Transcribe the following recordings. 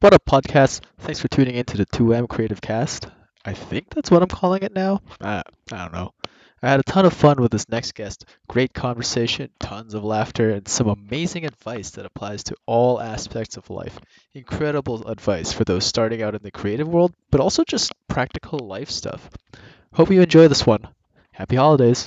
What up, podcast? Thanks for tuning in to the 2M Creative Cast. I think that's what I'm calling it now. I don't know. I had a ton of fun with this next guest. Great conversation, tons of laughter, and some amazing advice that applies to all aspects of life. Incredible advice for those starting out in the creative world, but also just practical life stuff. Hope you enjoy this one. Happy holidays.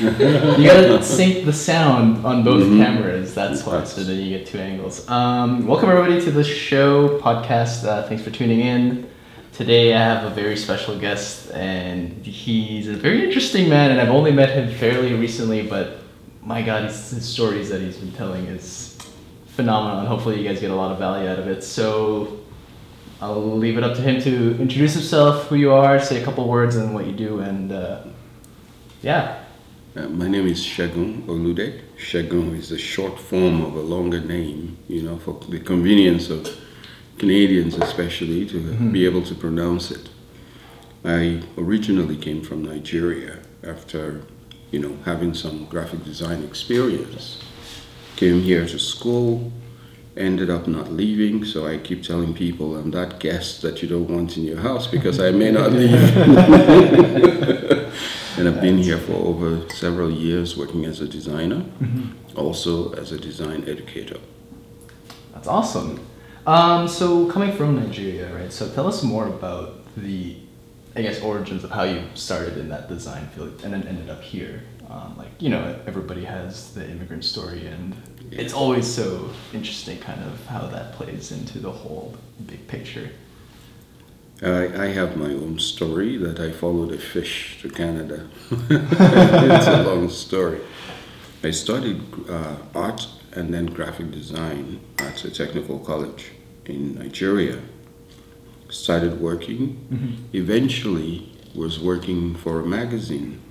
You gotta sync the sound on both cameras, that's why, so that you get two angles. Welcome everybody to the show podcast. Thanks for tuning in. Today I have a very special guest, and he's a very interesting man, and I've only met him fairly recently, but my god, his stories that he's been telling is phenomenal, and hopefully you guys get a lot of value out of it. So I'll leave it up to him to introduce himself, who you are, say a couple words and what you do, and my name is Shagun Oludek. Shagun is a short form of a longer name, you know, for the convenience of Canadians especially to be able to pronounce it. I originally came from Nigeria after, you know, having some graphic design experience. Came here to school, ended up not leaving, so I keep telling people I'm that guest that you don't want in your house because I may not leave. And I've been here for over several years working as a designer, also as a design educator. That's awesome. So coming from Nigeria, right? So tell us more about the, I guess, origins of how you started in that design field and then ended up here. Like, you know, everybody has the immigrant story, and it's always so interesting kind of how that plays into the whole big picture. I have my own story that I followed a fish to Canada. It's a long story. I studied art and then graphic design at a technical college in Nigeria. Started working. Eventually was working for a magazine.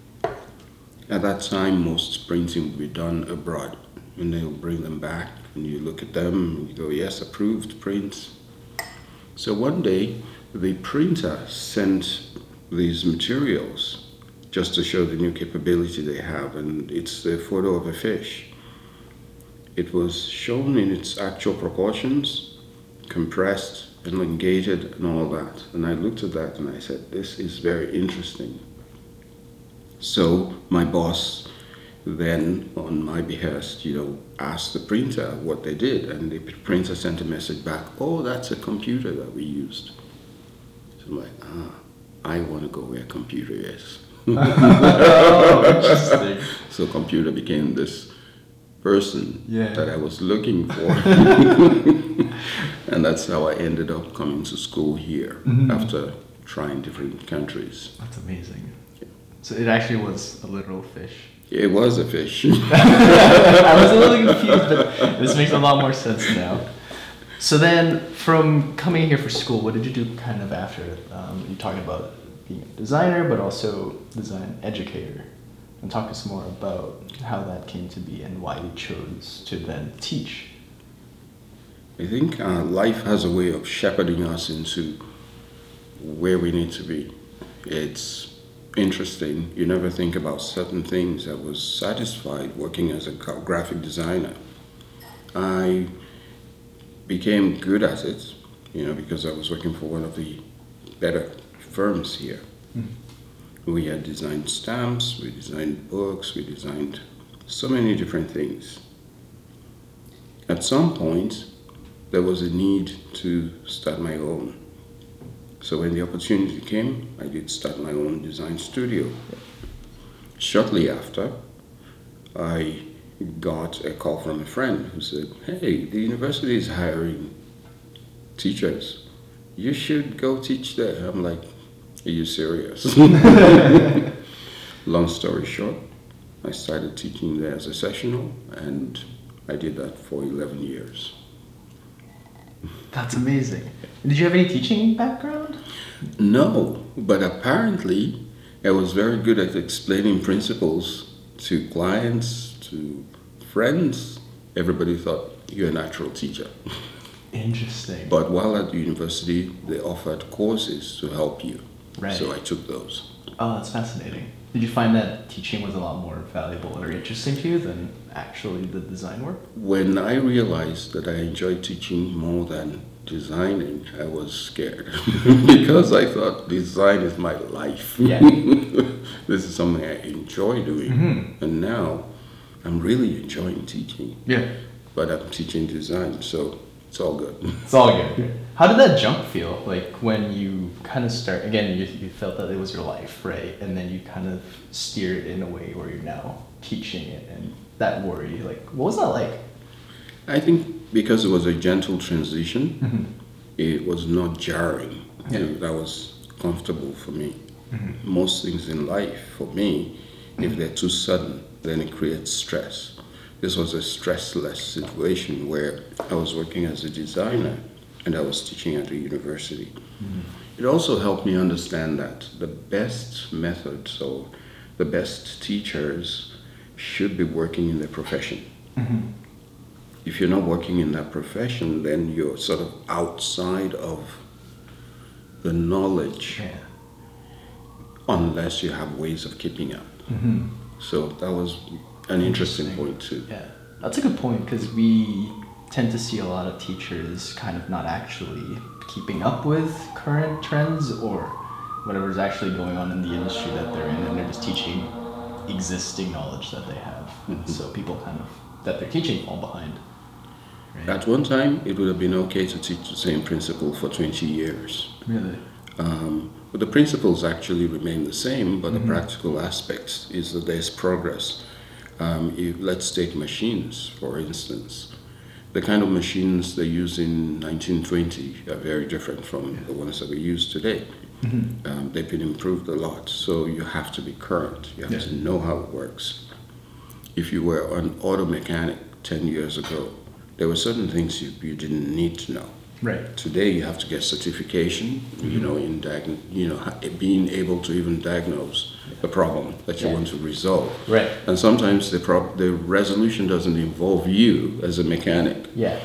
At that time, most printing would be done abroad, and they'll bring them back, and you look at them, and you go, yes, approved prints. So one day, the printer sent these materials just to show the new capability they have, and it's a photo of a fish. It was shown in its actual proportions, compressed, elongated, and all that. And I looked at that and I said, this is very interesting. So my boss then, on my behest, you know, asked the printer what they did, and the printer sent a message back, oh, that's a computer that we used. I'm like, I want to go where computer is. So computer became this person that I was looking for. And that's how I ended up coming to school here after trying different countries. That's amazing. Yeah. So it actually was a literal fish. It was a fish. I was a little confused, but this makes a lot more sense now. So then, from coming here for school, what did you do kind of after? You're talking about being a designer, but also design educator. And talk us more about how that came to be and why you chose to then teach. I think life has a way of shepherding us into where we need to be. It's interesting. You never think about certain things. I was satisfied working as a graphic designer. I became good at it, you know, because I was working for one of the better firms here. We had designed stamps, we designed books, we designed so many different things. At some point, there was a need to start my own. So when the opportunity came, I did start my own design studio. Shortly after, I got a call from a friend who said, hey, the university is hiring teachers. You should go teach there. I'm like, are you serious? Long story short, I started teaching there as a sessional, and I did that for 11 years. That's amazing. Did you have any teaching background? No, but apparently I was very good at explaining principles to clients, to friends. Everybody thought, you're a natural teacher. Interesting. But while at the university, they offered courses to help you. Right. So I took those. Oh, that's fascinating. Did you find that teaching was a lot more valuable or interesting to you than actually the design work? When I realized that I enjoyed teaching more than designing, I was scared because I thought design is my life. Yeah. This is something I enjoy doing. Mm-hmm. And now I'm really enjoying teaching. Yeah. But I'm teaching design, so it's all good. It's all good. How did that jump feel? Like when you kind of start, again, you felt that it was your life, right? And then you kind of steer it in a way where you're now teaching it and that worry. Like, what was that like? I think because it was a gentle transition, mm-hmm. it was not jarring. Yeah. That was comfortable for me. Mm-hmm. Most things in life, for me, mm-hmm. if they're too sudden, then it creates stress. This was a stressless situation where I was working as a designer and I was teaching at a university. Mm-hmm. It also helped me understand that the best methods or the best teachers should be working in their profession. Mm-hmm. If you're not working in that profession, then you're sort of outside of the knowledge, yeah. unless you have ways of keeping up. Mm-hmm. So that was an interesting point too. Yeah, that's a good point, because we tend to see a lot of teachers kind of not actually keeping up with current trends or whatever's actually going on in the industry that they're in, and they're just teaching existing knowledge that they have. Mm-hmm. So people kind of, that they're teaching, fall behind. Right? At one time, it would have been okay to teach the same principle for 20 years. Really? But the principles actually remain the same, but mm-hmm. the practical aspect is that there's progress. Let's take machines, for instance. The kind of machines they used in 1920 are very different from yeah. the ones that we use today. Mm-hmm. They've been improved a lot, so you have to be current. You have yeah. to know how it works. If you were an auto mechanic 10 years ago, there were certain things you didn't need to know. Right. Today you have to get certification, mm-hmm. Being able to even diagnose the problem that you yeah. want to resolve. Right. And sometimes the resolution doesn't involve you as a mechanic. Yeah.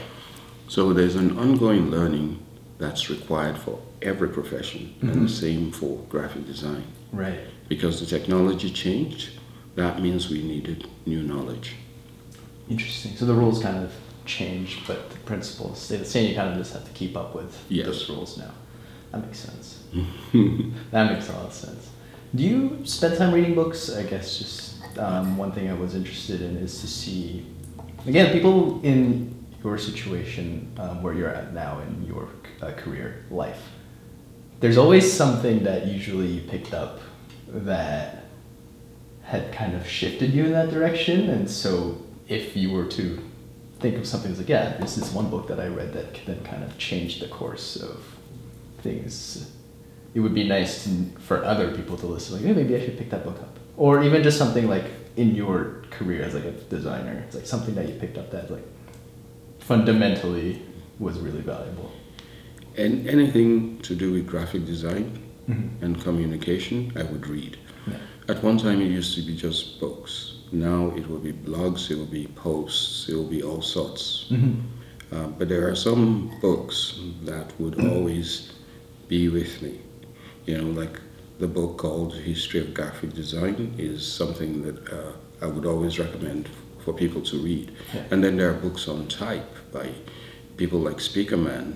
So there's an ongoing learning that's required for every profession, mm-hmm. and the same for graphic design. Right. Because the technology changed, that means we needed new knowledge. Interesting. So the rules kind of change, but the principles stay the same. You kind of just have to keep up with yes. those rules now. That makes sense. That makes a lot of sense. Do you spend time reading books? I guess just one thing I was interested in is to see, again, people in your situation, where you're at now in your career life. There's always something that usually you picked up that had kind of shifted you in that direction, and so if you were to think of something as like, yeah, this is one book that I read that then kind of changed the course of things. It would be nice for other people to listen, like, hey, maybe I should pick that book up. Or even just something like in your career as like a designer, it's like something that you picked up that like fundamentally was really valuable. And anything to do with graphic design mm-hmm. and communication, I would read. Yeah. At one time it used to be just books. Now it will be blogs, it will be posts, it will be all sorts. Mm-hmm. But there are some books that would always be with me. Like the book called History of Graphic Design is something that I would always recommend for people to read. Yeah. And then there are books on type by people like Speakerman,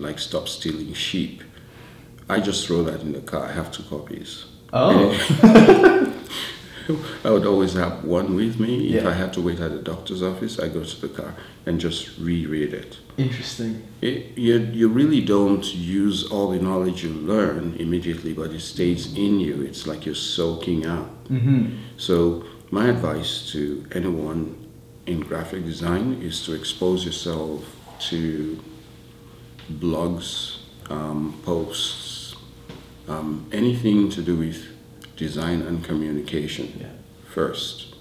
like Stop Stealing Sheep. I just throw that in the car. I have 2 copies. Oh. I would always have one with me. If yeah. I had to wait at the doctor's office, I go to the car and just reread it. Interesting. You really don't use all the knowledge you learn immediately, but it stays in you. It's like you're soaking up. Mm-hmm. So my advice to anyone in graphic design is to expose yourself to blogs, posts, anything to do with design and communication yeah. first.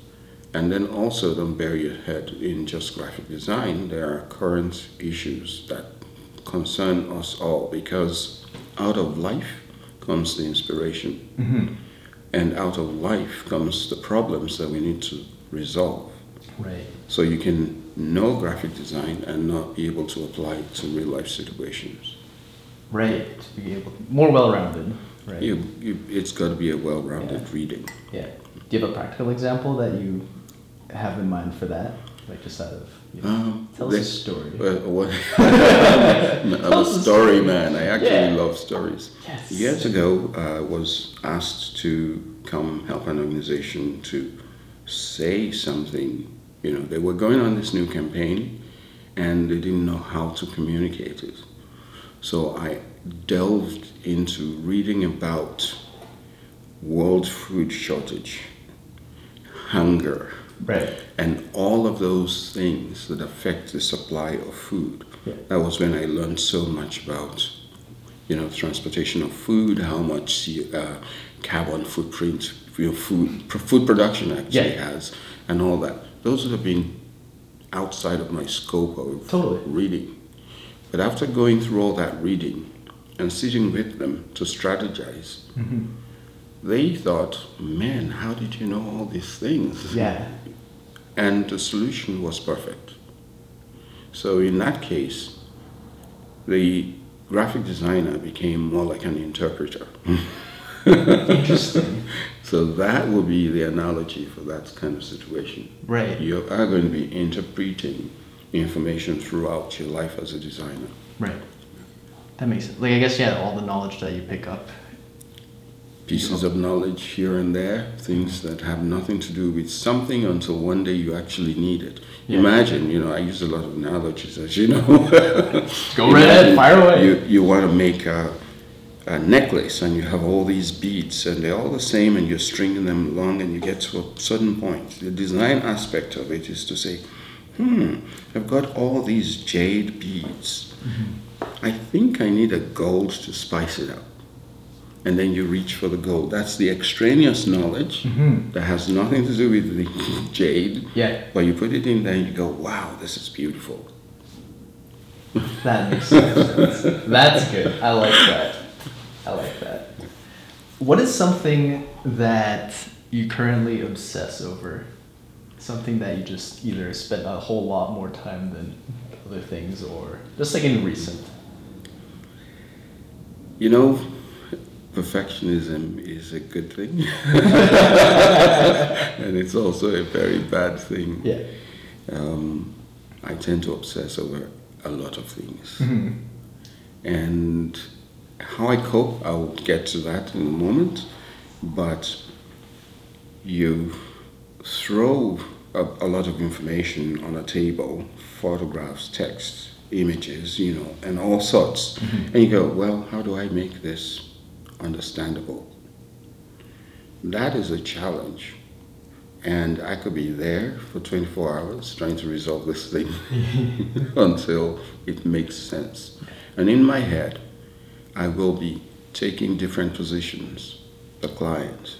And then also don't bury your head in just graphic design. There are current issues that concern us all, because out of life comes the inspiration. Mm-hmm. And out of life comes the problems that we need to resolve. Right. So you can know graphic design and not be able to apply it to real life situations. Right, to be more well-rounded. right? It's got to be a well-rounded reading. Yeah. Do you have a practical example that you have in mind for that? Like just out of, you know, tell us a story. I'm a story man. I actually love stories. Yes. Years ago, I was asked to come help an organization to say something. You know, they were going on this new campaign and they didn't know how to communicate it. So I delved into reading about world food shortage, hunger, right, and all of those things that affect the supply of food. Yeah. That was when I learned so much about, you know, transportation of food, how much carbon footprint your food production actually has, and all that. Those would have been outside of my scope of reading. But after going through all that reading and sitting with them to strategize, mm-hmm. they thought, man, how did you know all these things? Yeah. And the solution was perfect. So in that case, the graphic designer became more like an interpreter. Interesting. So that would be the analogy for that kind of situation. Right. You are going to be interpreting information throughout your life as a designer. Right. That makes sense. Like, I guess, all the knowledge that you pick up. Pieces of knowledge here and there, things that have nothing to do with something until one day you actually need it. Yeah. Imagine, I use a lot of analogies, as you know. Go right ahead, fire away. You want to make a necklace and you have all these beads and they're all the same and you're stringing them along and you get to a certain point. The design aspect of it is to say, I've got all these jade beads. Mm-hmm. I think I need a gold to spice it up. And then you reach for the gold. That's the extraneous knowledge mm-hmm. that has nothing to do with the jade. Yeah. But you put it in there and you go, wow, this is beautiful. That makes sense. That's good. I like that. What is something that you currently obsess over? Something that you just either spend a whole lot more time than other things, or just like in recent? Perfectionism is a good thing, and it's also a very bad thing. Yeah. I tend to obsess over a lot of things. Mm-hmm. And how I cope, I'll get to that in a moment, but you throw a lot of information on a table, photographs, texts, images, and all sorts. Mm-hmm. And you go, well, how do I make this understandable? That is a challenge, and I could be there for 24 hours trying to resolve this thing until it makes sense. And in my head, I will be taking different positions: the client,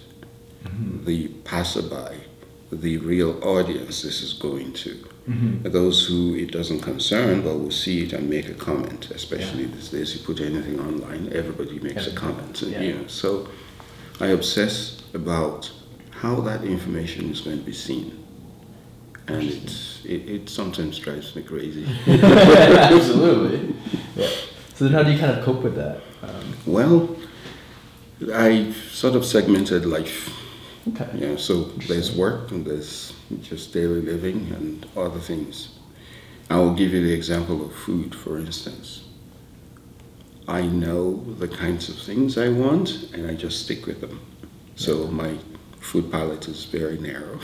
mm-hmm. the passerby, the real audience this is going to, mm-hmm. those who it doesn't concern but will see it and make a comment, especially these days. You put anything online, everybody makes a comment. And, so I obsess about how that information is going to be seen. And it sometimes drives me crazy. Absolutely. Yeah. So then how do you kind of cope with that? Well, I sort of segmented life. Okay. So there's work and there's just daily living and other things. I will give you the example of food, for instance. I know the kinds of things I want and I just stick with them. So my food palette is very narrow.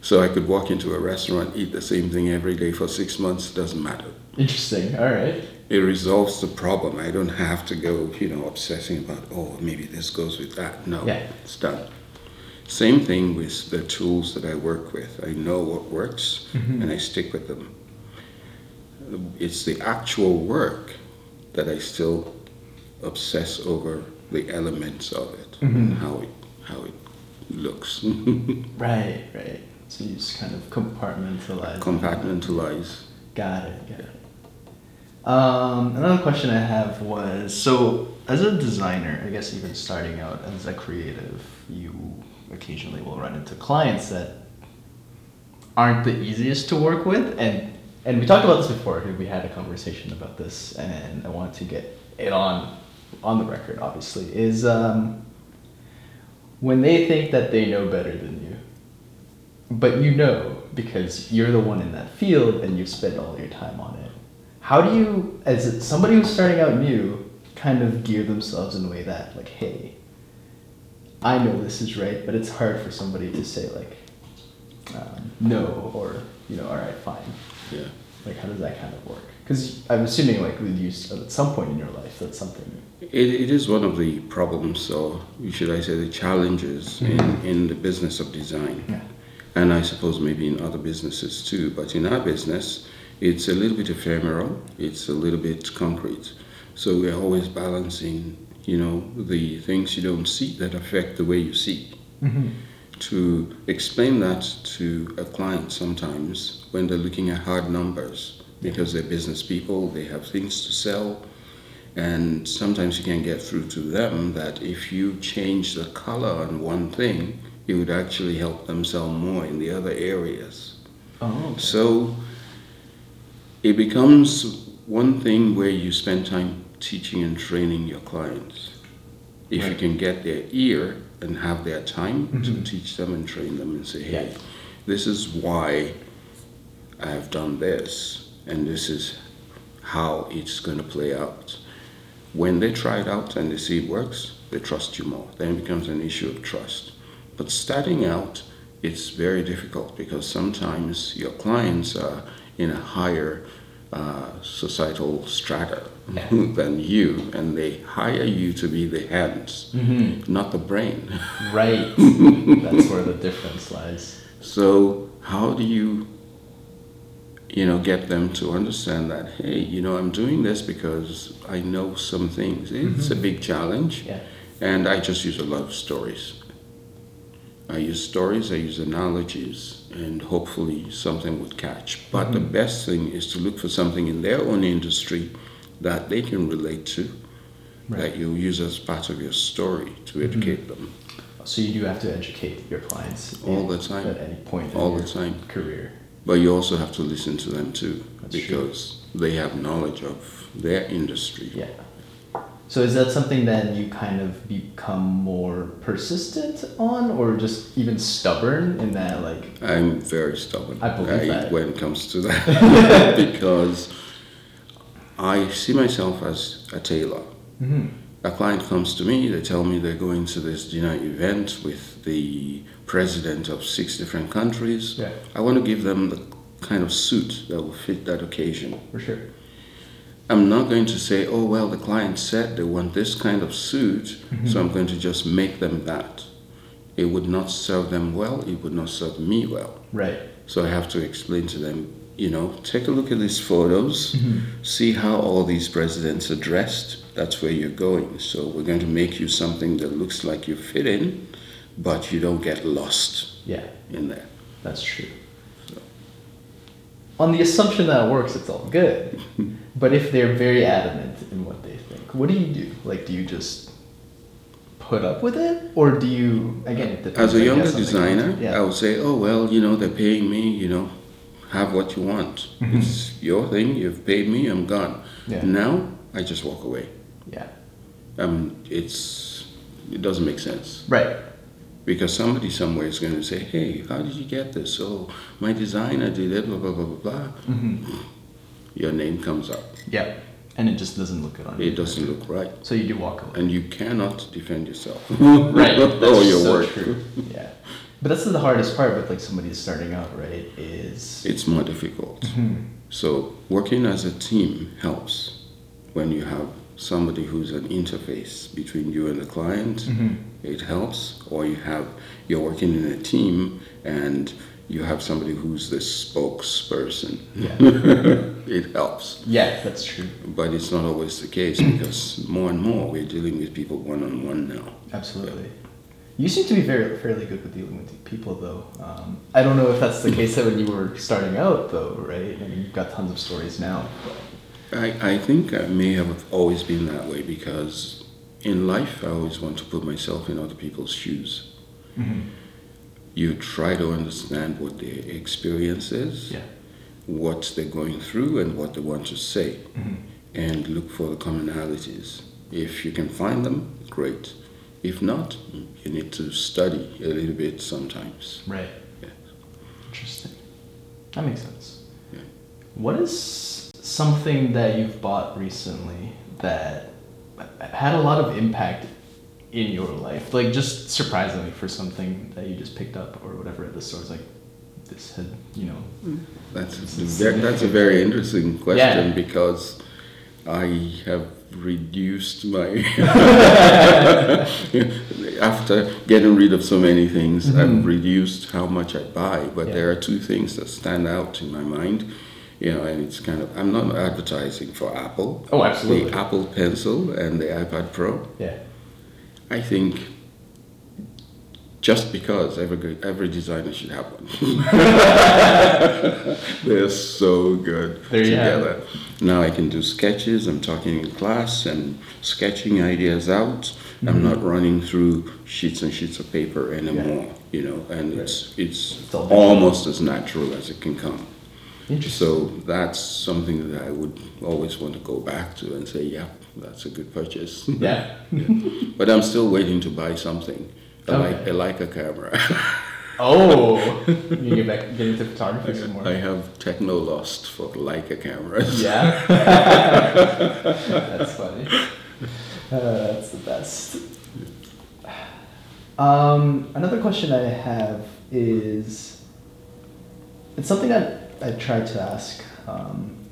So I could walk into a restaurant, eat the same thing every day for 6 months, doesn't matter. Interesting, all right. It resolves the problem. I don't have to go, obsessing about, maybe this goes with that. No, it's done. Same thing with the tools that I work with. I know what works, mm-hmm. and I stick with them. It's the actual work that I still obsess over the elements of it, mm-hmm. and how it looks. Right. So you just kind of compartmentalize. Got it. Another question I have was, so as a designer, I guess even starting out as a creative, you occasionally will run into clients that aren't the easiest to work with, and we talked about this before. We had a conversation about this, and I wanted to get it on on the record, obviously, is when they think that they know better than you. But you know, because you're the one in that field and you spend all your time on it. How do you, as somebody who's starting out new, kind of gear themselves in a way that, like, hey, I know this is right, but it's hard for somebody to say, like, no, or, you know, all right, fine. Yeah. Like, how does that kind of work? Because I'm assuming, like, with you, at some point in your life, that's something. It is one of the problems, or should I say the challenges mm-hmm. in the business of design. Yeah. And I suppose maybe in other businesses too, but in our business, it's a little bit ephemeral, it's a little bit concrete. So we're always balancing, you know, the things you don't see that affect the way you see. Mm-hmm. To explain that to a client sometimes when they're looking at hard numbers, because they're business people, they have things to sell, and sometimes you can get through to them that if you change the color on one thing, it would actually help them sell more in the other areas. Oh, okay. So it becomes one thing where you spend time teaching and training your clients. If you can get their ear and have their time mm-hmm. to teach them and train them and say, hey, this is why I have done this, and this is how it's going to play out. When they try it out and they see it works, they trust you more. Then it becomes an issue of trust. But starting out, it's very difficult because sometimes your clients are in a higher societal strata than you, and they hire you to be the hands, mm-hmm. not the brain. Right. That's where the difference lies. So how do you, you know, get them to understand that, hey, you know, I'm doing this because I know some things. It's mm-hmm. a big challenge, and I just use a lot of stories. I use stories, I use analogies, and hopefully something would catch. But mm-hmm. the best thing is to look for something in their own industry that they can relate to, that you use as part of your story to educate mm-hmm. them. So you do have to educate your clients all the time, at any point all in the time career. But you also have to listen to them too, that's because they have knowledge of their industry. Yeah. So is that something that you kind of become more persistent on, or just even stubborn in that, like? I'm very stubborn. I believe that. When it comes to that, because I see myself as a tailor. Mm-hmm. A client comes to me, they tell me they're going to this dinner event with the president of 6 different countries. Yeah. I want to give them the kind of suit that will fit that occasion. For sure. I'm not going to say, oh, well, the client said they want this kind of suit, mm-hmm. so I'm going to just make them that. It would not serve them well, it would not serve me well. Right. So I have to explain to them, you know, take a look at these photos, mm-hmm. see how all these presidents are dressed, that's where you're going. So we're going to make you something that looks like you fit in, but you don't get lost in there. That's true. So. On the assumption that it works, it's all good. But if they're very adamant in what they think, what do you do? Like, do you just put up with it? Or do you, again, it depends. As a younger designer, I would say, oh, well, you know, they're paying me, you know, have what you want. Mm-hmm. It's your thing, you've paid me, I'm gone. Yeah. Now, I just walk away. Yeah. It doesn't make sense. Right. Because somebody somewhere is going to say, hey, how did you get this? Oh, my designer did it, blah, blah, blah, blah, blah. Mm-hmm. Your name comes up. Yeah, and it just doesn't look good on you. It doesn't look right. So you do walk away. And you cannot defend yourself. Right. Oh, your work. True. Yeah, but that's the hardest part with like somebody starting out, right? Is it's more difficult. Mm-hmm. So working as a team helps when you have somebody who's an interface between you and the client. Mm-hmm. It helps, or you're working in a team and you have somebody who's the spokesperson. Yeah. It helps. Yeah, that's true. But it's not always the case because more and more we're dealing with people one-on-one now. Absolutely. So. You seem to be fairly good with dealing with people, though. I don't know if that's the case that when you were starting out, though, right? I mean, you've got tons of stories now. I think I may have always been that way because in life I always want to put myself in other people's shoes. Mm-hmm. You try to understand what their experience is, what they're going through, and what they want to say, mm-hmm. and look for the commonalities. If you can find them, great. If not, you need to study a little bit sometimes. Right. Yeah. Interesting. That makes sense. Yeah. What is something that you've bought recently that had a lot of impact in your life? Like, just surprisingly, for something that you just picked up or whatever at the store, it's like, this had, you know... That's a very interesting question, yeah, because I have reduced my... After getting rid of so many things, mm-hmm, I've reduced how much I buy, but yeah, there are two things that stand out in my mind, you know, and it's kind of... I'm not advertising for Apple. Oh, absolutely. The Apple Pencil and the iPad Pro. Yeah. I think just because every designer should have one. They're so good together. Now I can do sketches. I'm talking in class and sketching ideas out. Mm-hmm. I'm not running through sheets and sheets of paper anymore. Yeah. You know, and right, it's almost as natural as it can come. So that's something that I would always want to go back to and say, yeah, that's a good purchase. Yeah. Yeah. But I'm still waiting to buy something. I like a camera. Oh, you get into photography some more. I have techno lust for Leica cameras. Yeah. That's funny. That's the best. Another question I have is, it's something that I tried to ask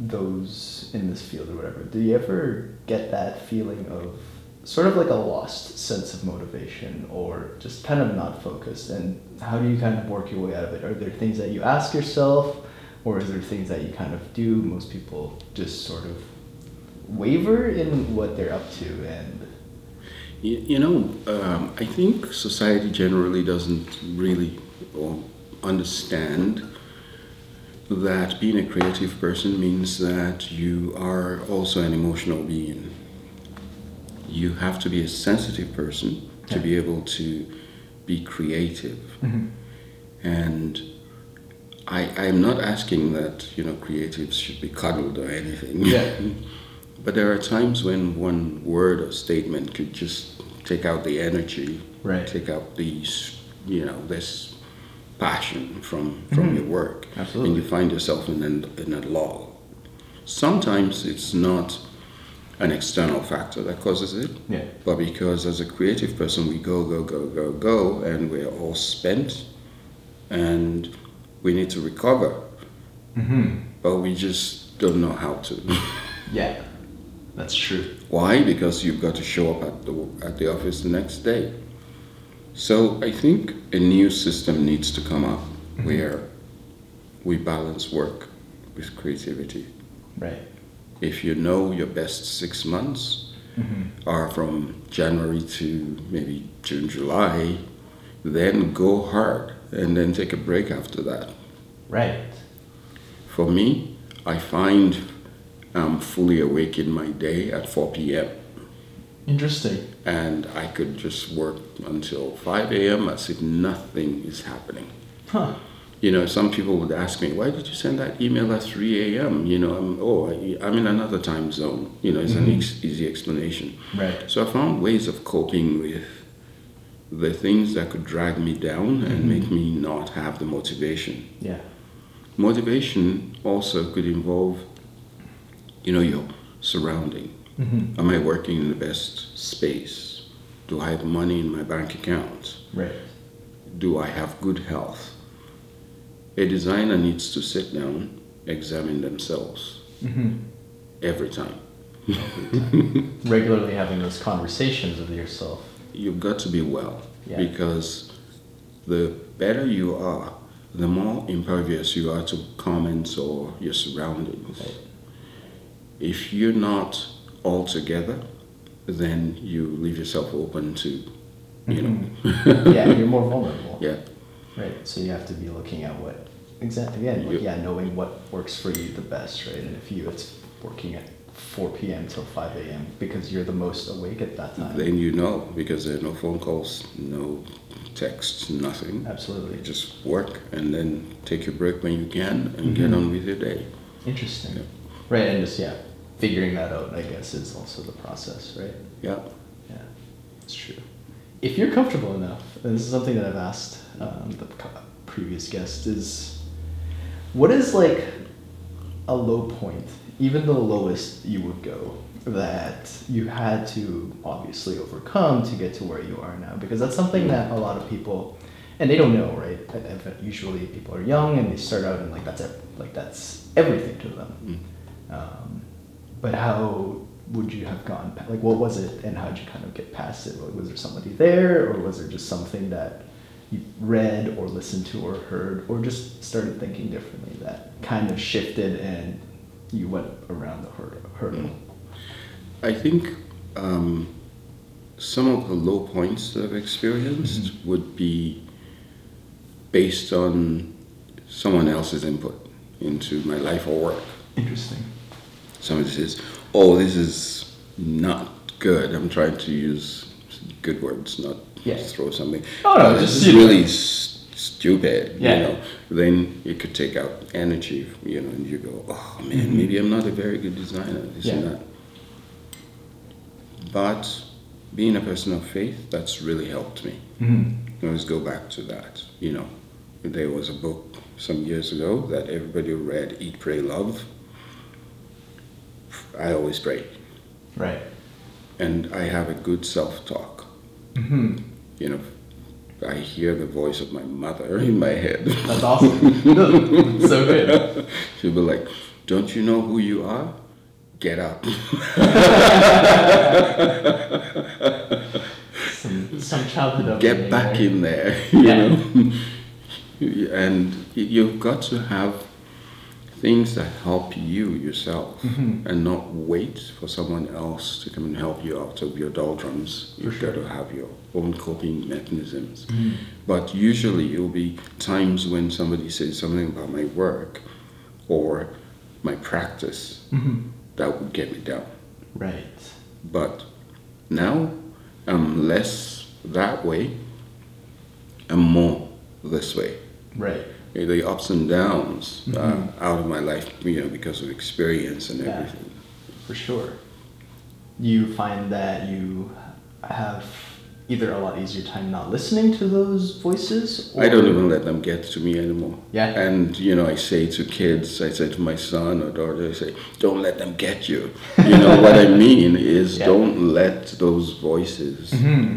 those in this field or whatever. Do you ever get that feeling of sort of like a lost sense of motivation, or just kind of not focused? And how do you kind of work your way out of it? Are there things that you ask yourself, or is there things that you kind of do? Most people just sort of waver in what they're up to. And you know, I think society generally doesn't really understand that being a creative person means that you are also an emotional being. You have to be a sensitive person to be able to be creative. Mm-hmm. And I'm not asking that, you know, creatives should be cuddled or anything. Yeah. But there are times when one word or statement could just take out the energy, right, take out these, you know, this passion from mm-hmm, your work. Absolutely. And you find yourself in a lull. Sometimes it's not an external factor that causes it, yeah, but because as a creative person we go and we're all spent and we need to recover, mm-hmm, but we just don't know how to. Yeah, that's true. Why? Because you've got to show up at the office the next day. So I think a new system needs to come up, mm-hmm, where we balance work with creativity. Right. If you know your best 6 months, mm-hmm, are from January to maybe June, July, then go hard and then take a break after that. Right. For me, I find I'm fully awake in my day at 4 p.m. Interesting. And I could just work until 5 a.m. as if nothing is happening. Huh. You know, some people would ask me, why did you send that email at 3 a.m.? You know, I'm in another time zone. You know, it's mm-hmm, an easy explanation. Right. So I found ways of coping with the things that could drag me down and mm-hmm, make me not have the motivation. Yeah. Motivation also could involve, you know, your surrounding. Mm-hmm. Am I working in the best space? Do I have money in my bank account? Right. Do I have good health? A designer needs to sit down, examine themselves, mm-hmm, every time. Regularly having those conversations with yourself. You've got to be well, yeah, because the better you are, the more impervious you are to comments or your surroundings. Right. If you're not all together, then you leave yourself open to, you mm-hmm, know. Yeah, you're more vulnerable. Yeah. Right, so you have to be looking at what, exactly, yeah, like, yeah, knowing what works for you the best, right? And if it's working at 4 p.m. till 5 a.m. because you're the most awake at that time. Then you know, because there are no phone calls, no texts, nothing. Absolutely. You just work and then take your break when you can and mm-hmm, get on with your day. Interesting. Yeah. Right, and just, yeah, figuring that out, I guess, is also the process, right? Yeah. Yeah, it's true. If you're comfortable enough, and this is something that I've asked the previous guest, is what is like a low point, even the lowest you would go, that you had to obviously overcome to get to where you are now? Because that's something that a lot of people, and they don't know, right? Usually people are young and they start out and like that's it, like that's everything to them. Mm. But how would you have gone, like what was it and how did you kind of get past it? Was there somebody there, or was there just something that you read or listened to or heard or just started thinking differently that kind of shifted and you went around the hurdle? I think some of the low points that I've experienced would be based on someone else's input into my life or work. Interesting. Somebody says, oh, this is not good. I'm trying to use good words, not just throw something. Oh, no, this is really stupid, you know. Then it could take out energy, you know, and you go, oh, man, maybe I'm not a very good designer, this and that. But being a person of faith, that's really helped me. I always go back to that, you know. There was a book some years ago that everybody read, Eat, Pray, Love. I always pray. Right. And I have a good self-talk. You know, I hear the voice of my mother in my head. That's awesome. So good. She'll be like, don't you know who you are? Get up. some childhood. Get back in there, you know. And you've got to have things that help you yourself and not wait for someone else to come and help you out of your doldrums. You've got to have your own coping mechanisms. But usually it'll be times when somebody says something about my work or my practice that would get me down. Right. But now I'm less that way, I'm more this way. Right. The ups and downs out of my life, you know, because of experience and everything. For sure. You find that you have either a lot easier time not listening to those voices? Or I don't even let them get to me anymore. Yeah. And, you know, I say to kids, I say to my son or daughter, I say, don't let them get you. You know, what I mean is don't let those voices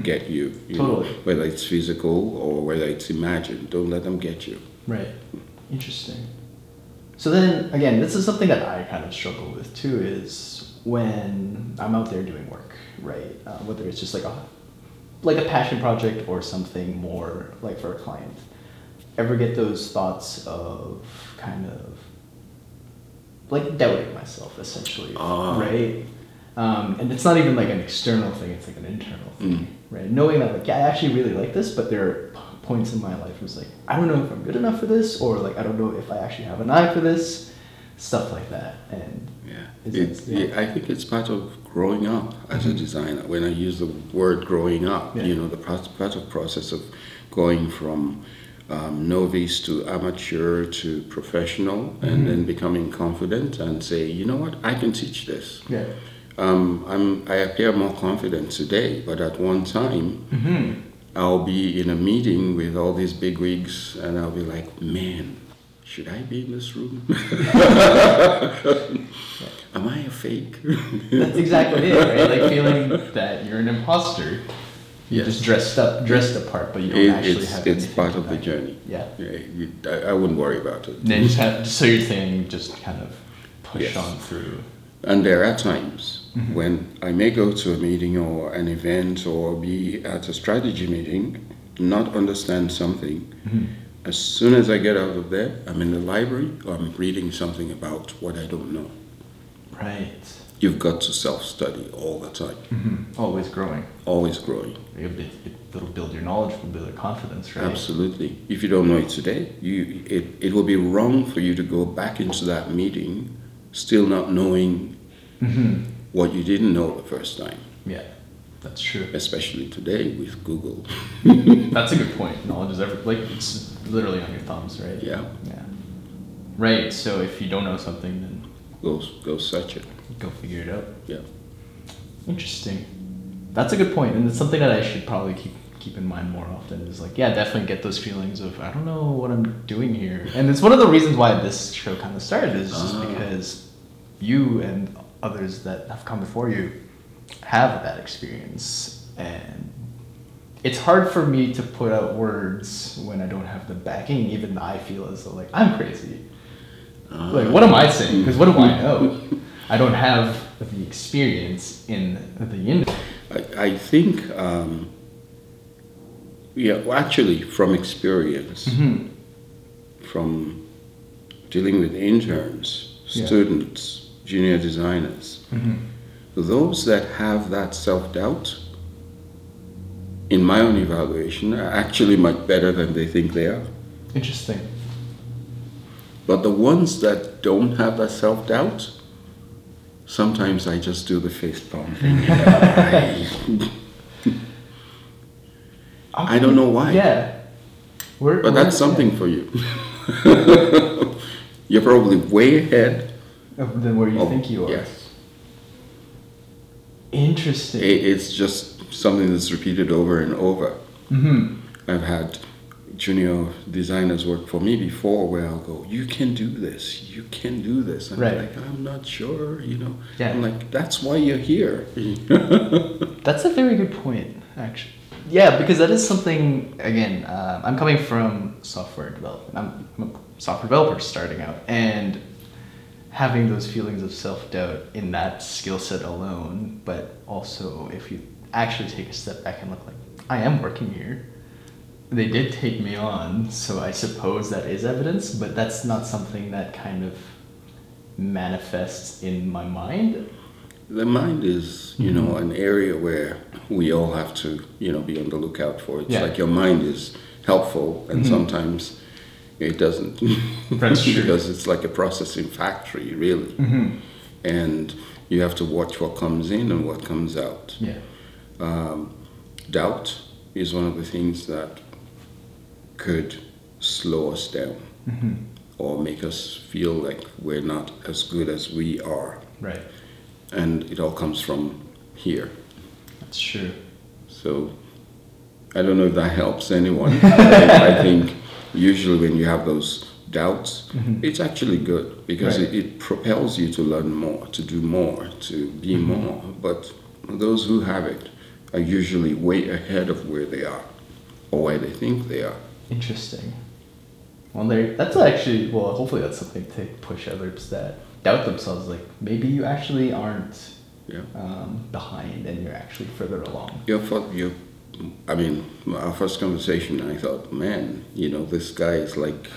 get you. Totally. Know, whether it's physical or whether it's imagined, don't let them get you. Right. Interesting. So then, again, this is something that I kind of struggle with too, is when I'm out there doing work, right? Whether it's just like a passion project or something more like for a client. Ever get those thoughts of kind of like doubting myself, essentially, right? And it's not even like an external thing, it's like an internal thing, right? Knowing that like, yeah, I actually really like this, but there are points in my life was like, I don't know if I'm good enough for this, or like, I don't know if I actually have an eye for this, stuff like that. And I think it's part of growing up as a designer. When I use the word growing up, you know, the part of process of going from novice to amateur to professional, and then becoming confident and say, you know what, I can teach this. Yeah. I appear more confident today, but at one time, I'll be in a meeting with all these bigwigs, and I'll be like, man, should I be in this room? Am I a fake? That's exactly it, right? Like feeling that you're an imposter. You're just dressed apart, but you don't actually have anything. It's part of the journey. I wouldn't worry about it. Then so you're saying just kind of push on through. And there are times when I may go to a meeting or an event or be at a strategy meeting, not understand something, as soon as I get out of there, I'm in the library or I'm reading something about what I don't know. Right. You've got to self-study all the time. Always growing. Always growing. It'll build your knowledge, it'll build your confidence, right? Absolutely. If you don't know it today, it will be wrong for you to go back into that meeting still not knowing what you didn't know the first time. Yeah, that's true. Especially today with Google. That's a good point. Knowledge is it's literally on your thumbs, right? Yeah. Right, so if you don't know something, then go search it. Go figure it out. Yeah. Interesting. That's a good point, and it's something that I should probably keep in mind more often. Is like, yeah, definitely get those feelings of I don't know what I'm doing here, and it's one of the reasons why this show kind of started is just because you and others that have come before you have that experience, and it's hard for me to put out words when I don't have the backing. Even I feel as though like I'm crazy. Like, what am I saying? Because what do I know? I don't have the experience in the industry. I think, actually from experience, mm-hmm. from dealing with interns, students, junior designers, mm-hmm. those that have that self-doubt, in my own evaluation, are actually much better than they think they are. Interesting. But the ones that don't have that self-doubt, sometimes I just do the face palm thing. I don't know why. Yeah. But that's something for you. You're probably way ahead. Than where you think you are. Yes. Interesting. It's just something that's repeated over and over. Mm-hmm. I've had junior designers work for me before where I'll go, you can do this. And right. I'm like, I'm not sure, Yeah. I'm like, that's why you're here. That's a very good point, actually. Yeah, because that is something, again, I'm coming from software development. I'm a software developer starting out, and having those feelings of self-doubt in that skill set alone, but also if you actually take a step back and look like, I am working here. They did take me on, so I suppose that is evidence, but that's not something that kind of manifests in my mind. The mind is, mm-hmm. an area where we all have to, be on the lookout for. It's like your mind is helpful, and mm-hmm. sometimes it doesn't. That's true. Because it's like a processing factory, really. Mm-hmm. And you have to watch what comes in and what comes out. Yeah. Doubt is one of the things that could slow us down, mm-hmm. or make us feel like we're not as good as we are. Right. And it all comes from here. That's true. So I don't know if that helps anyone. I think usually when you have those doubts, mm-hmm. it's actually good because it propels you to learn more, to do more, to be mm-hmm. more. But those who have it are usually way ahead of where they are or where they think they are. Interesting. Well, that's actually, hopefully that's something to push others that doubt themselves, like maybe you actually aren't behind and you're actually further along. Our first conversation, I thought, man, this guy is like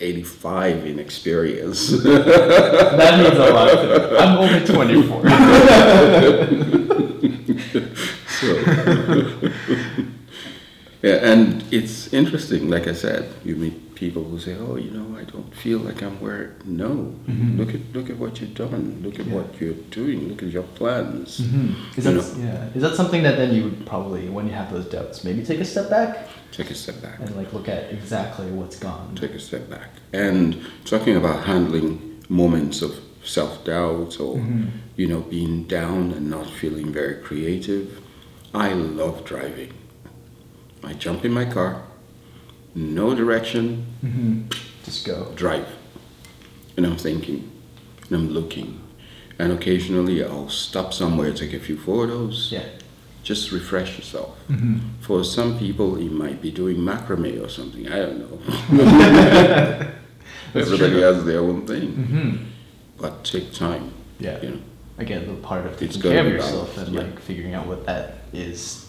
85 in experience. That means a lot to me. I'm only 24. So... Yeah, and it's interesting, like I said, you meet people who say, I don't feel like I'm where... No, mm-hmm. look at what you've done, look at what you're doing, look at your plans. Mm-hmm. Is that something that then you would probably, when you have those doubts, maybe take a step back? Take a step back. And look at exactly what's gone. Take a step back. And talking about handling moments of self-doubt or, mm-hmm. Being down and not feeling very creative, I love driving. I jump in my car, no direction, mm-hmm. just go. Drive. And I'm thinking, and I'm looking. And occasionally I'll stop somewhere, take a few photos. Yeah. Just refresh yourself. Mm-hmm. For some people, it might be doing macrame or something. I don't know. Everybody has their own thing. Mm-hmm. But take time. Yeah. Again, the part of taking care of yourself and figuring out what that is.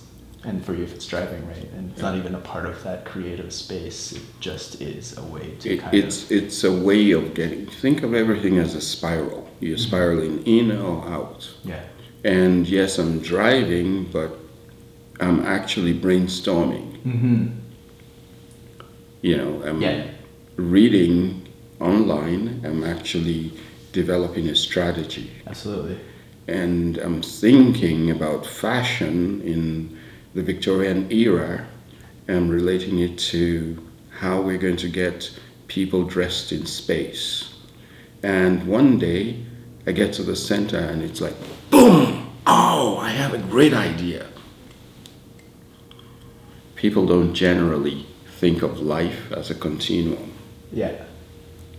And for you, if it's driving, right? And it's not even a part of that creative space. It just is a way to It's a way of getting... Think of everything as a spiral. You're mm-hmm. spiraling in or out. Yeah. And yes, I'm driving, but I'm actually brainstorming. Mm-hmm. I'm reading online. I'm actually developing a strategy. Absolutely. And I'm thinking about fashion in... the Victorian era, and relating it to how we're going to get people dressed in space. And one day, I get to the center and it's like, boom! Oh, I have a great idea. People don't generally think of life as a continuum. Yeah.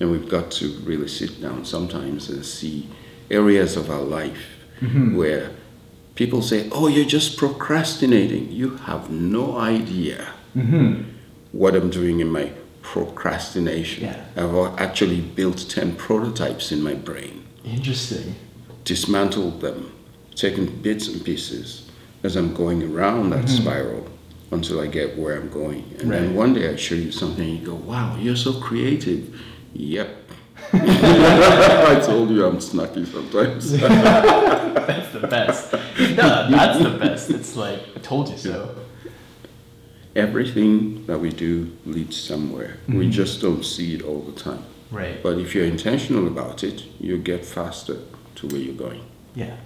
And we've got to really sit down sometimes and see areas of our life mm-hmm. where people say, oh, you're just procrastinating. You have no idea mm-hmm. what I'm doing in my procrastination. Yeah. I've actually built 10 prototypes in my brain. Interesting. Dismantled them, taken bits and pieces as I'm going around that mm-hmm. spiral until I get where I'm going. And right. then one day I show you something and you go, wow, you're so creative. Yep. I told you I'm snacky sometimes. That's the best. No, that's the best. It's like, I told you so. Everything that we do leads somewhere. Mm-hmm. We just don't see it all the time. Right. But if you're intentional about it, you get faster to where you're going. Yeah.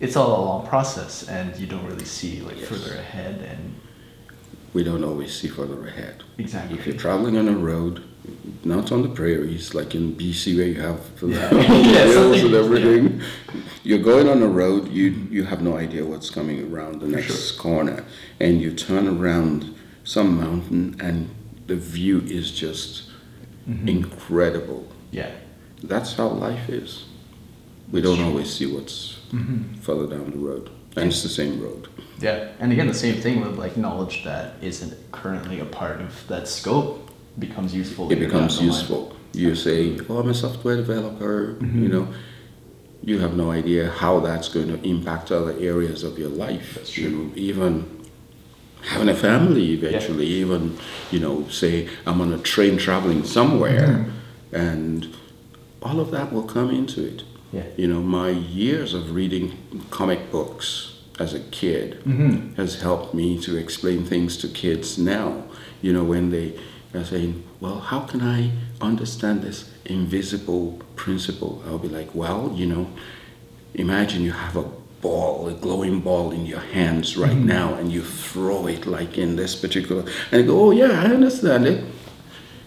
It's all a long process and you don't really see like yes. further ahead. And we don't always see further ahead. Exactly. If you're traveling on a road, not on the prairies, like in BC where you have hills and everything. Yeah. You're going on a road, you have no idea what's coming around the next sure. corner. And you turn around some mountain and the view is just mm-hmm. incredible. Yeah. That's how life is. We don't always see what's mm-hmm. further down the road. And it's the same road. Yeah. And again, the same thing with like knowledge that isn't currently a part of that scope. Becomes useful. It becomes useful. You say, oh, I'm a software developer, mm-hmm. you know, you have no idea how that's going to impact other areas of your life. That's true. You know, even having a family eventually, yeah. even, you know, say I'm on a train traveling somewhere mm-hmm. and all of that will come into it. Yeah. You know, my years of reading comic books as a kid mm-hmm. has helped me to explain things to kids now, you know, when they are saying, well, how can I understand this invisible principle? I'll be like, well, you know, imagine you have a ball, a glowing ball in your hands right mm-hmm. now, and you throw it like in this particular, and I go, oh yeah, I understand it.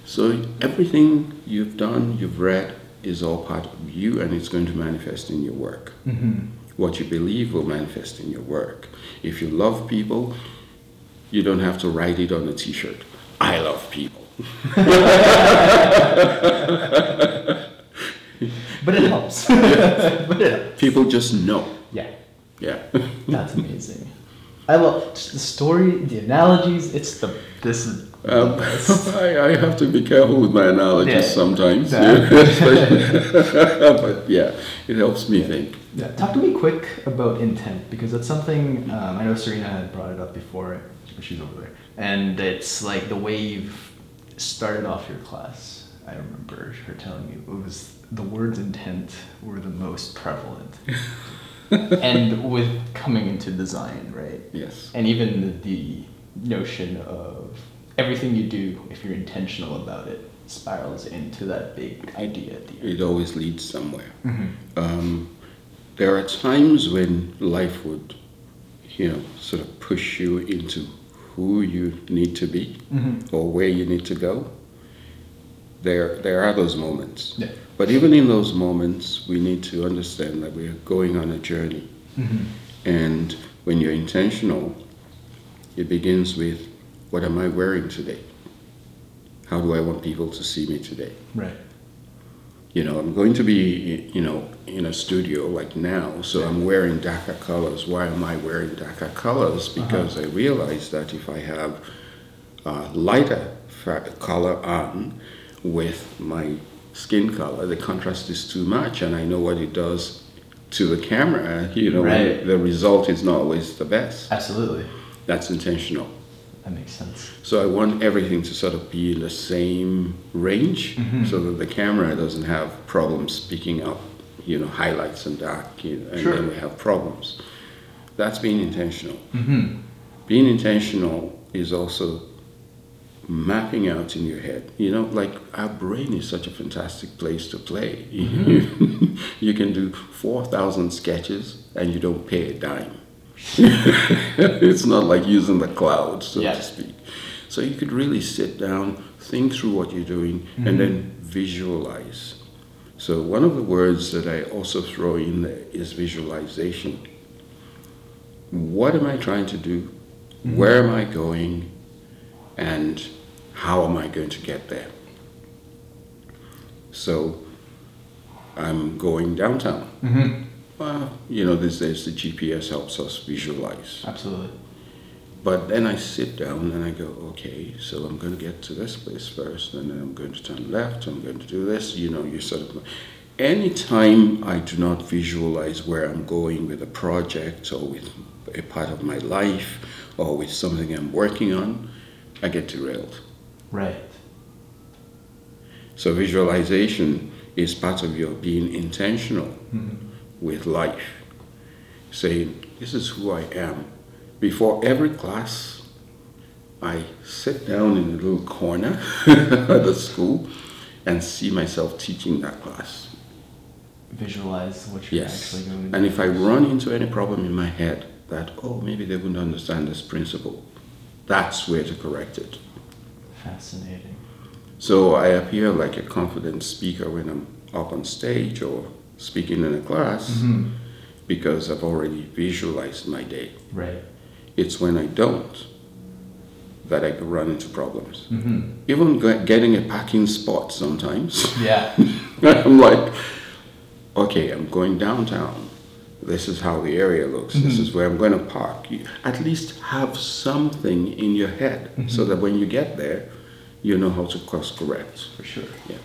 So everything you've done, you've read, is all part of you, and it's going to manifest in your work. Mm-hmm. What you believe will manifest in your work. If you love people, you don't have to write it on a t-shirt. I love people. But it helps. Yeah. But it helps. People just know. Yeah. Yeah. That's amazing. I love the story, the analogies. This is the best. I have to be careful with my analogies sometimes. Exactly. But yeah, it helps me think. Yeah. Talk to me quick about intent, because that's something I know Serena had brought it up before. She's over there. And it's like the way you've started off your class. I remember her telling you it was the words intent were the most prevalent. And with coming into design, right? Yes. And even the notion of everything you do, if you're intentional about it, spirals into that big idea at the end. It always leads somewhere. Mm-hmm. There are times when life would, you know, sort of push you into who you need to be mm-hmm. or where you need to go. There are those moments. Yeah. But even in those moments, we need to understand that we are going on a journey. Mm-hmm. And when you're intentional, it begins with, what am I wearing today? How do I want people to see me today? Right. You know, I'm going to be, you know, in a studio like now, so I'm wearing Dhaka colors. Why am I wearing Dhaka colors? Because I realize that if I have lighter color on with my skin color, the contrast is too much, and I know what it does to the camera. You know, right. The result is not always the best. Absolutely. That's intentional. That makes sense. So I want everything to sort of be in the same range mm-hmm. so that the camera doesn't have problems picking up, you know, highlights and dark, you know, and sure. then we have problems. That's being intentional. Mm-hmm. Being intentional is also mapping out in your head. You know, like our brain is such a fantastic place to play. Mm-hmm. You can do 4,000 sketches and you don't pay a dime. It's not like using the cloud, so to speak. So you could really sit down, think through what you're doing, mm-hmm. and then visualize. So one of the words that I also throw in there is visualization. What am I trying to do? Mm-hmm. Where am I going? And how am I going to get there? So I'm going downtown. Mm-hmm. Well, you know, these days the GPS helps us visualize. Absolutely. But then I sit down and I go, okay, so I'm going to get to this place first, and then I'm going to turn left, I'm going to do this, you know, you sort of... Anytime I do not visualize where I'm going with a project or with a part of my life or with something I'm working on, I get derailed. Right. So visualization is part of your being intentional mm-hmm. with life, saying, this is who I am. Before every class, I sit down in a little corner at the school and see myself teaching that class. Visualize what you're actually going to do. And if I run into any problem in my head that, oh, maybe they wouldn't understand this principle, that's where to correct it. Fascinating. So I appear like a confident speaker when I'm up on stage or speaking in a class mm-hmm. because I've already visualized my day. Right. It's when I don't that I run into problems. Mm-hmm. Even getting a parking spot sometimes. Yeah. I'm like, okay, I'm going downtown. This is how the area looks. Mm-hmm. This is where I'm going to park. You at least have something in your head mm-hmm. so that when you get there, you know how to course correct. For sure. Yeah.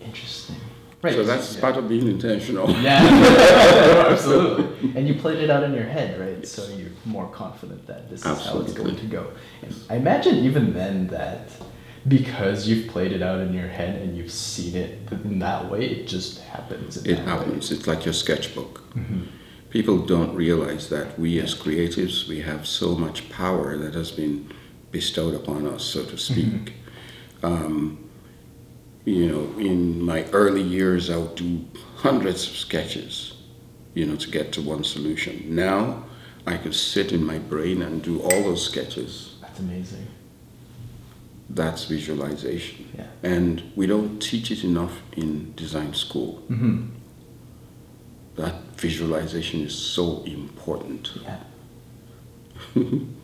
Interesting. Right. So that's part of being intentional. Yeah, absolutely. And you played it out in your head, right? Yes. So you're more confident that this absolutely. Is how it's going to go. And I imagine even then that because you've played it out in your head and you've seen it in that way, it just happens. It happens. It's like your sketchbook. Mm-hmm. People don't realize that we as creatives, we have so much power that has been bestowed upon us, so to speak. Mm-hmm. You know, in my early years, I would do hundreds of sketches, you know, to get to one solution. Now, I could sit in my brain and do all those sketches. That's amazing. That's visualization. Yeah. And we don't teach it enough in design school. Mm-hmm. That visualization is so important. Yeah.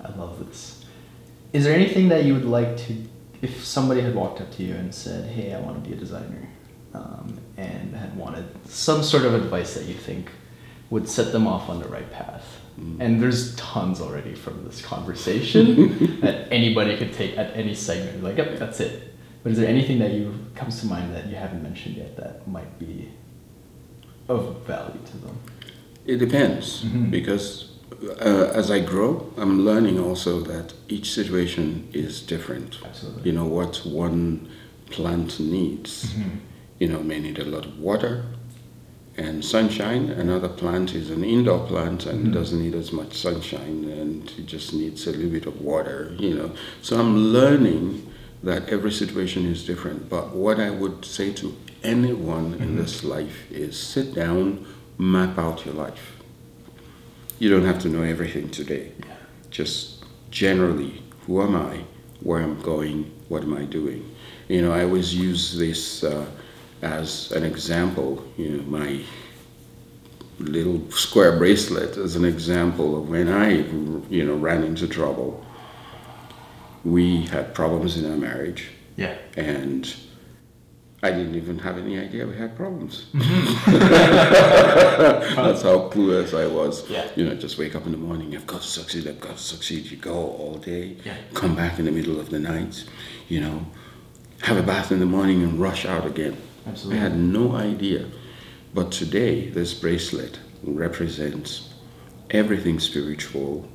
I love this. Is there anything that you would like to... If somebody had walked up to you and said, hey, I want to be a designer, and had wanted some sort of advice that you think would set them off on the right path, and there's tons already from this conversation that anybody could take at any segment, like, yep, that's it. But is there anything that comes to mind that you haven't mentioned yet that might be of value to them? It depends, mm-hmm. because as I grow, I'm learning also that each situation is different. Absolutely. You know, what one plant needs. Mm-hmm. You know, may need a lot of water and sunshine. Another plant is an indoor plant and mm-hmm. doesn't need as much sunshine and it just needs a little bit of water, you know. So I'm learning that every situation is different. But what I would say to anyone mm-hmm. in this life is sit down, map out your life. You don't have to know everything today. Yeah. Just generally, who am I? Where I'm going? What am I doing? You know, I always use this as an example. You know, my little square bracelet as an example of when I, you know, ran into trouble. We had problems in our marriage. Yeah. And I didn't even have any idea we had problems. That's how clueless I was. Yeah. You know, just wake up in the morning, I've got to succeed, I've got to succeed. You go all day, come back in the middle of the night, you know, have a bath in the morning and rush out again. Absolutely. I had no idea. But today, this bracelet represents everything spiritual,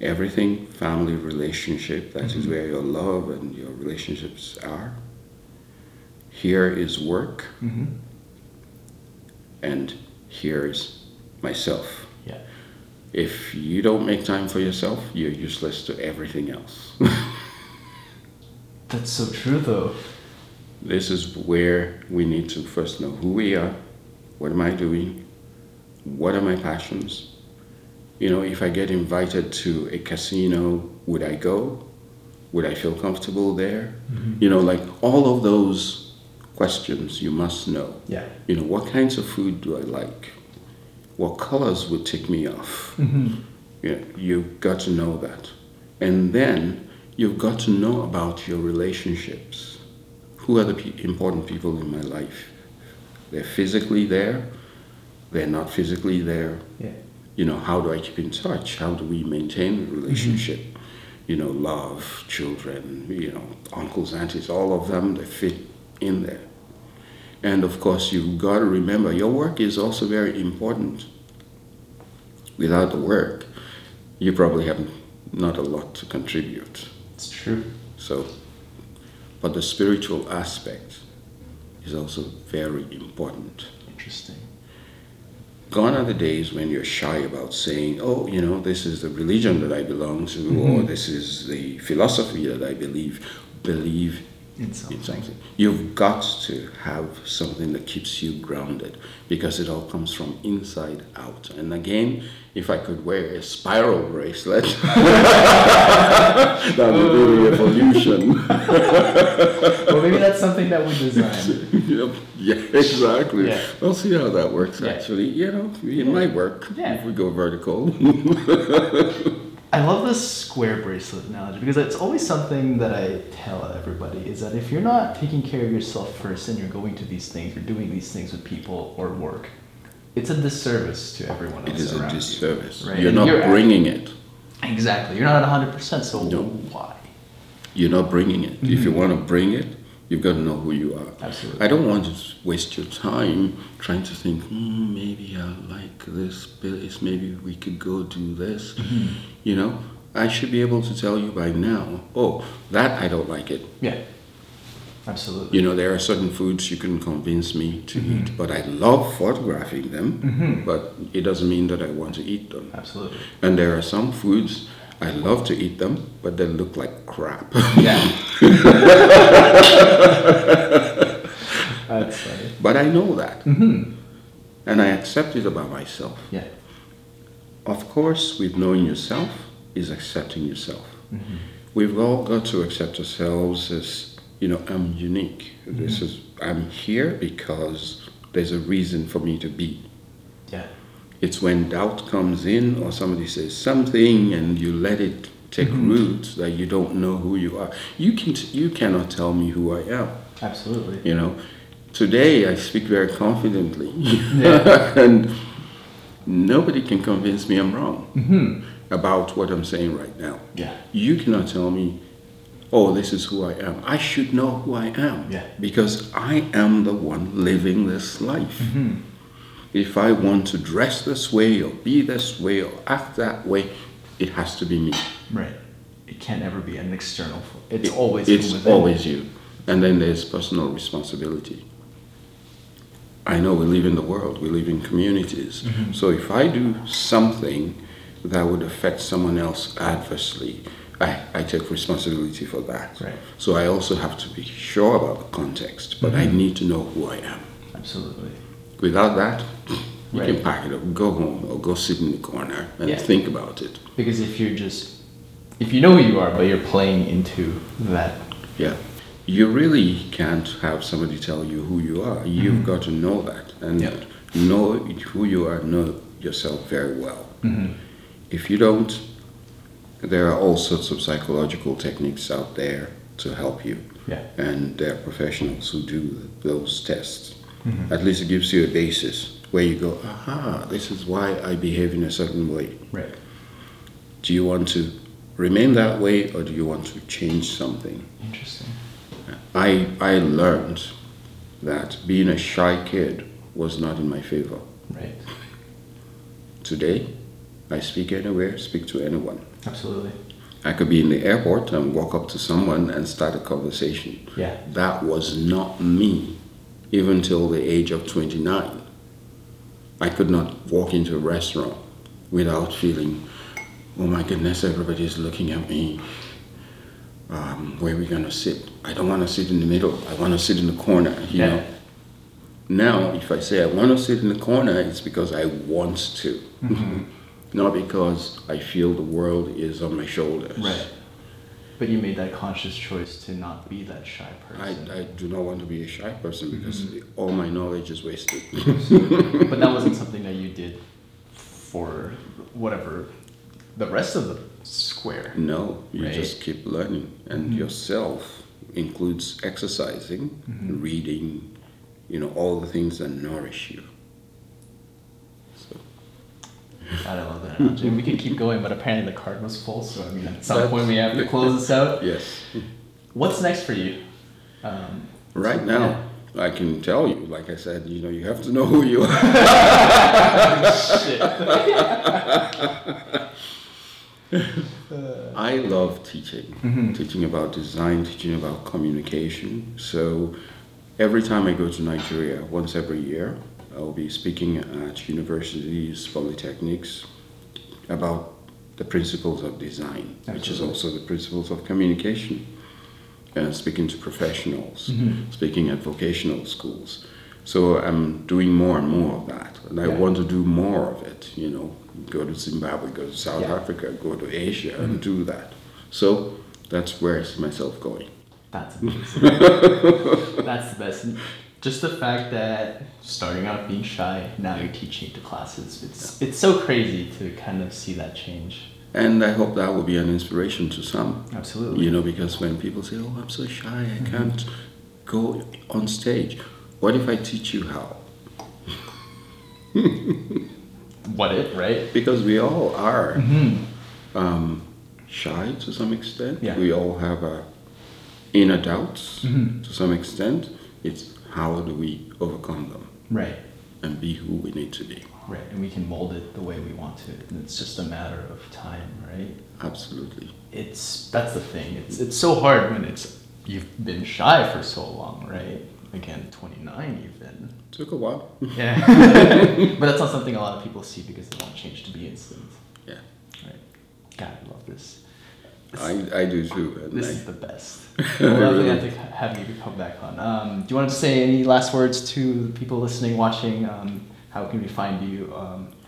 everything, family, relationship, that mm-hmm. is where your love and your relationships are. Here is work, mm-hmm. and here is myself. Yeah. If you don't make time for yourself, you're useless to everything else. That's so true, though. This is where we need to first know who we are, what am I doing, what are my passions. You know, if I get invited to a casino, would I go? Would I feel comfortable there? Mm-hmm. You know, like all of those questions you must know. Yeah. You know, what kinds of food do I like? What colors would tick me off? Mm-hmm. You know, you've got to know that. And then you've got to know about your relationships. Who are the important people in my life? They're physically there. They're not physically there. Yeah. You know, how do I keep in touch? How do we maintain the relationship? Mm-hmm. You know, love, children, you know, uncles, aunties, all of them, they fit in there. And of course, you've got to remember your work is also very important. Without the work, you probably have not a lot to contribute. It's true. So, but the spiritual aspect is also very important. Interesting. Gone are the days when you're shy about saying, oh, you know, this is the religion that I belong to, mm-hmm. or this is the philosophy that I believe in something. You've got to have something that keeps you grounded, because it all comes from inside out. And again, if I could wear a spiral bracelet, that would be a revolution. Well, maybe that's something that we design. Yeah, exactly. Yeah. We'll see how that works, actually. You know, it might work if we go vertical. I love this square bracelet analogy, because it's always something that I tell everybody, is that if you're not taking care of yourself first and you're going to these things, you're doing these things with people or work, it's a disservice to everyone else. It is around a disservice. You, right? You're not bringing it. Exactly. You're not 100%, so why? You're not bringing it. Mm-hmm. If you want to bring it, you've got to know who you are. Absolutely. I don't want to waste your time trying to think, maybe I like this place, maybe we could go do this. Mm-hmm. You know, I should be able to tell you by now, oh, that I don't like it. Yeah, absolutely. You know, there are certain foods you can convince me to mm-hmm. eat, but I love photographing them, mm-hmm. but it doesn't mean that I want to eat them. Absolutely. And there are some foods I love to eat them, but they look like crap. Yeah. That's funny. But I know that. Mm-hmm. And I accept it about myself. Yeah. Of course, with knowing yourself is accepting yourself. Mm-hmm. We've all got to accept ourselves as, you know, I'm unique. Mm-hmm. I'm here because there's a reason for me to be. Yeah. It's when doubt comes in or somebody says something and you let it take mm-hmm. root that you don't know who you are. You cannot tell me who I am. Absolutely. You know, today I speak very confidently. Yeah. And nobody can convince me I'm wrong mm-hmm. about what I'm saying right now. Yeah. You cannot tell me, oh, this is who I am. I should know who I am because I am the one living this life. Mm-hmm. If I want to dress this way or be this way or act that way, it has to be me. Right. It can't ever be an external. It's always you. And then there's personal responsibility. I know we live in the world. We live in communities. Mm-hmm. So if I do something that would affect someone else adversely, I take responsibility for that. Right. So I also have to be sure about the context, but mm-hmm. I need to know who I am. Absolutely. Without that, you can pack it up, go home, or go sit in the corner and think about it. Because if you know who you are, but you're playing into that. Yeah. You really can't have somebody tell you who you are. You've mm-hmm. got to know that. And know who you are, know yourself very well. Mm-hmm. If you don't, there are all sorts of psychological techniques out there to help you. Yeah. And there are professionals who do those tests. Mm-hmm. At least it gives you a basis where you go, aha, this is why I behave in a certain way. Right. Do you want to remain that way or do you want to change something? Interesting. I learned that being a shy kid was not in my favor. Right. Today, I speak anywhere, speak to anyone. Absolutely. I could be in the airport and walk up to someone and start a conversation. Yeah. That was not me. Even till the age of 29, I could not walk into a restaurant without feeling, oh my goodness, everybody's looking at me. Where are we going to sit? I don't want to sit in the middle. I want to sit in the corner, you know. Now, if I say I want to sit in the corner, it's because I want to. Mm-hmm. Not because I feel the world is on my shoulders. Right. But you made that conscious choice to not be that shy person. I do not want to be a shy person because all my knowledge is wasted. But that wasn't something that you did for whatever the rest of the square. No, you just keep learning. And yourself includes exercising, reading, you know, all the things that nourish you. I don't love that analogy. We could keep going, but apparently the card was full, so I mean, at some point we have to close this out. Yes. What's next for you? Right now, I can tell you, like I said, you know, you have to know who you are. Shit. I love teaching. Teaching about design, teaching about communication. So every time I go to Nigeria, once every year, I'll be speaking at universities, polytechnics, about the principles of design, which is also the principles of communication, and speaking to professionals, speaking at vocational schools. So I'm doing more and more of that, and I want to do more of it, you know, go to Zimbabwe, go to South Africa, go to Asia, and do that. So that's where I see myself going. That's amazing. That's the best. Just the fact that starting out being shy, now you're teaching the classes, it's so crazy to kind of see that change. And I hope that will be an inspiration to some. Absolutely. You know, because when people say, oh, I'm so shy, I can't go on stage. What if I teach you how? What if, right? Because we all are shy to some extent. Yeah. We all have our inner doubts to some extent. It's how do we overcome them? Right. And be who we need to be. Right, and we can mold it the way we want to. And it's just a matter of time, right? Absolutely. That's the thing. It's so hard when you've been shy for so long, right? Again, 29 you've been. Took a while. Yeah. But that's not something a lot of people see because they want change to be instant. Yeah. Right. God, I love this. I do too. This is the best. Well, really? I'd like to have you come back on. Do you want to say any last words to the people listening, watching? How can we find you?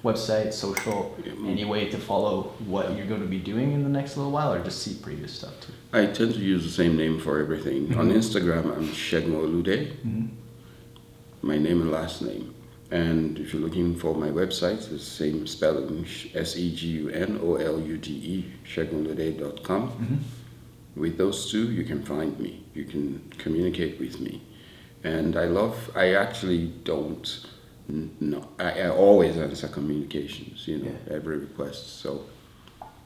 Website, social, any way to follow what you're going to be doing in the next little while, or just see previous stuff too? I tend to use the same name for everything. On Instagram, I'm Shagun Oludek, my name and last name. And if you're looking for my website, it's the same spelling, Segunolude, shagunolude.com. With those two, you can find me. You can communicate with me. And I actually don't, no, I always answer communications, you know, every request. So,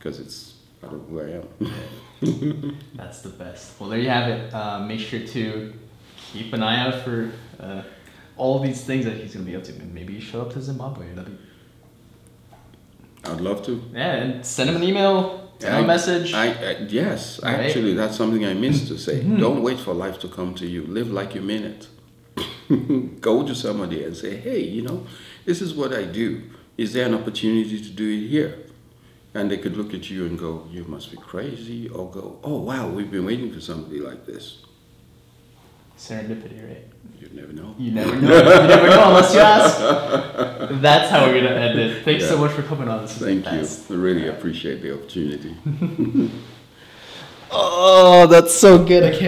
because it's out of who I am. That's the best. Well, there you have it. Make sure to keep an eye out for... all these things that he's going to be up to. Maybe you show up to Zimbabwe. I'd love to. Yeah, and send him an email, send him a message. Yes, right? Actually, that's something I missed to say. Don't wait for life to come to you. Live like you mean it. Go to somebody and say, hey, you know, this is what I do. Is there an opportunity to do it here? And they could look at you and go, you must be crazy, or go, oh, wow, we've been waiting for somebody like this. Serendipity, right? You never know. You never know unless you ask. That's how we're going to end it. Thanks so much for coming on. This Thank you. Best. I really appreciate the opportunity. Oh, that's so good. I can't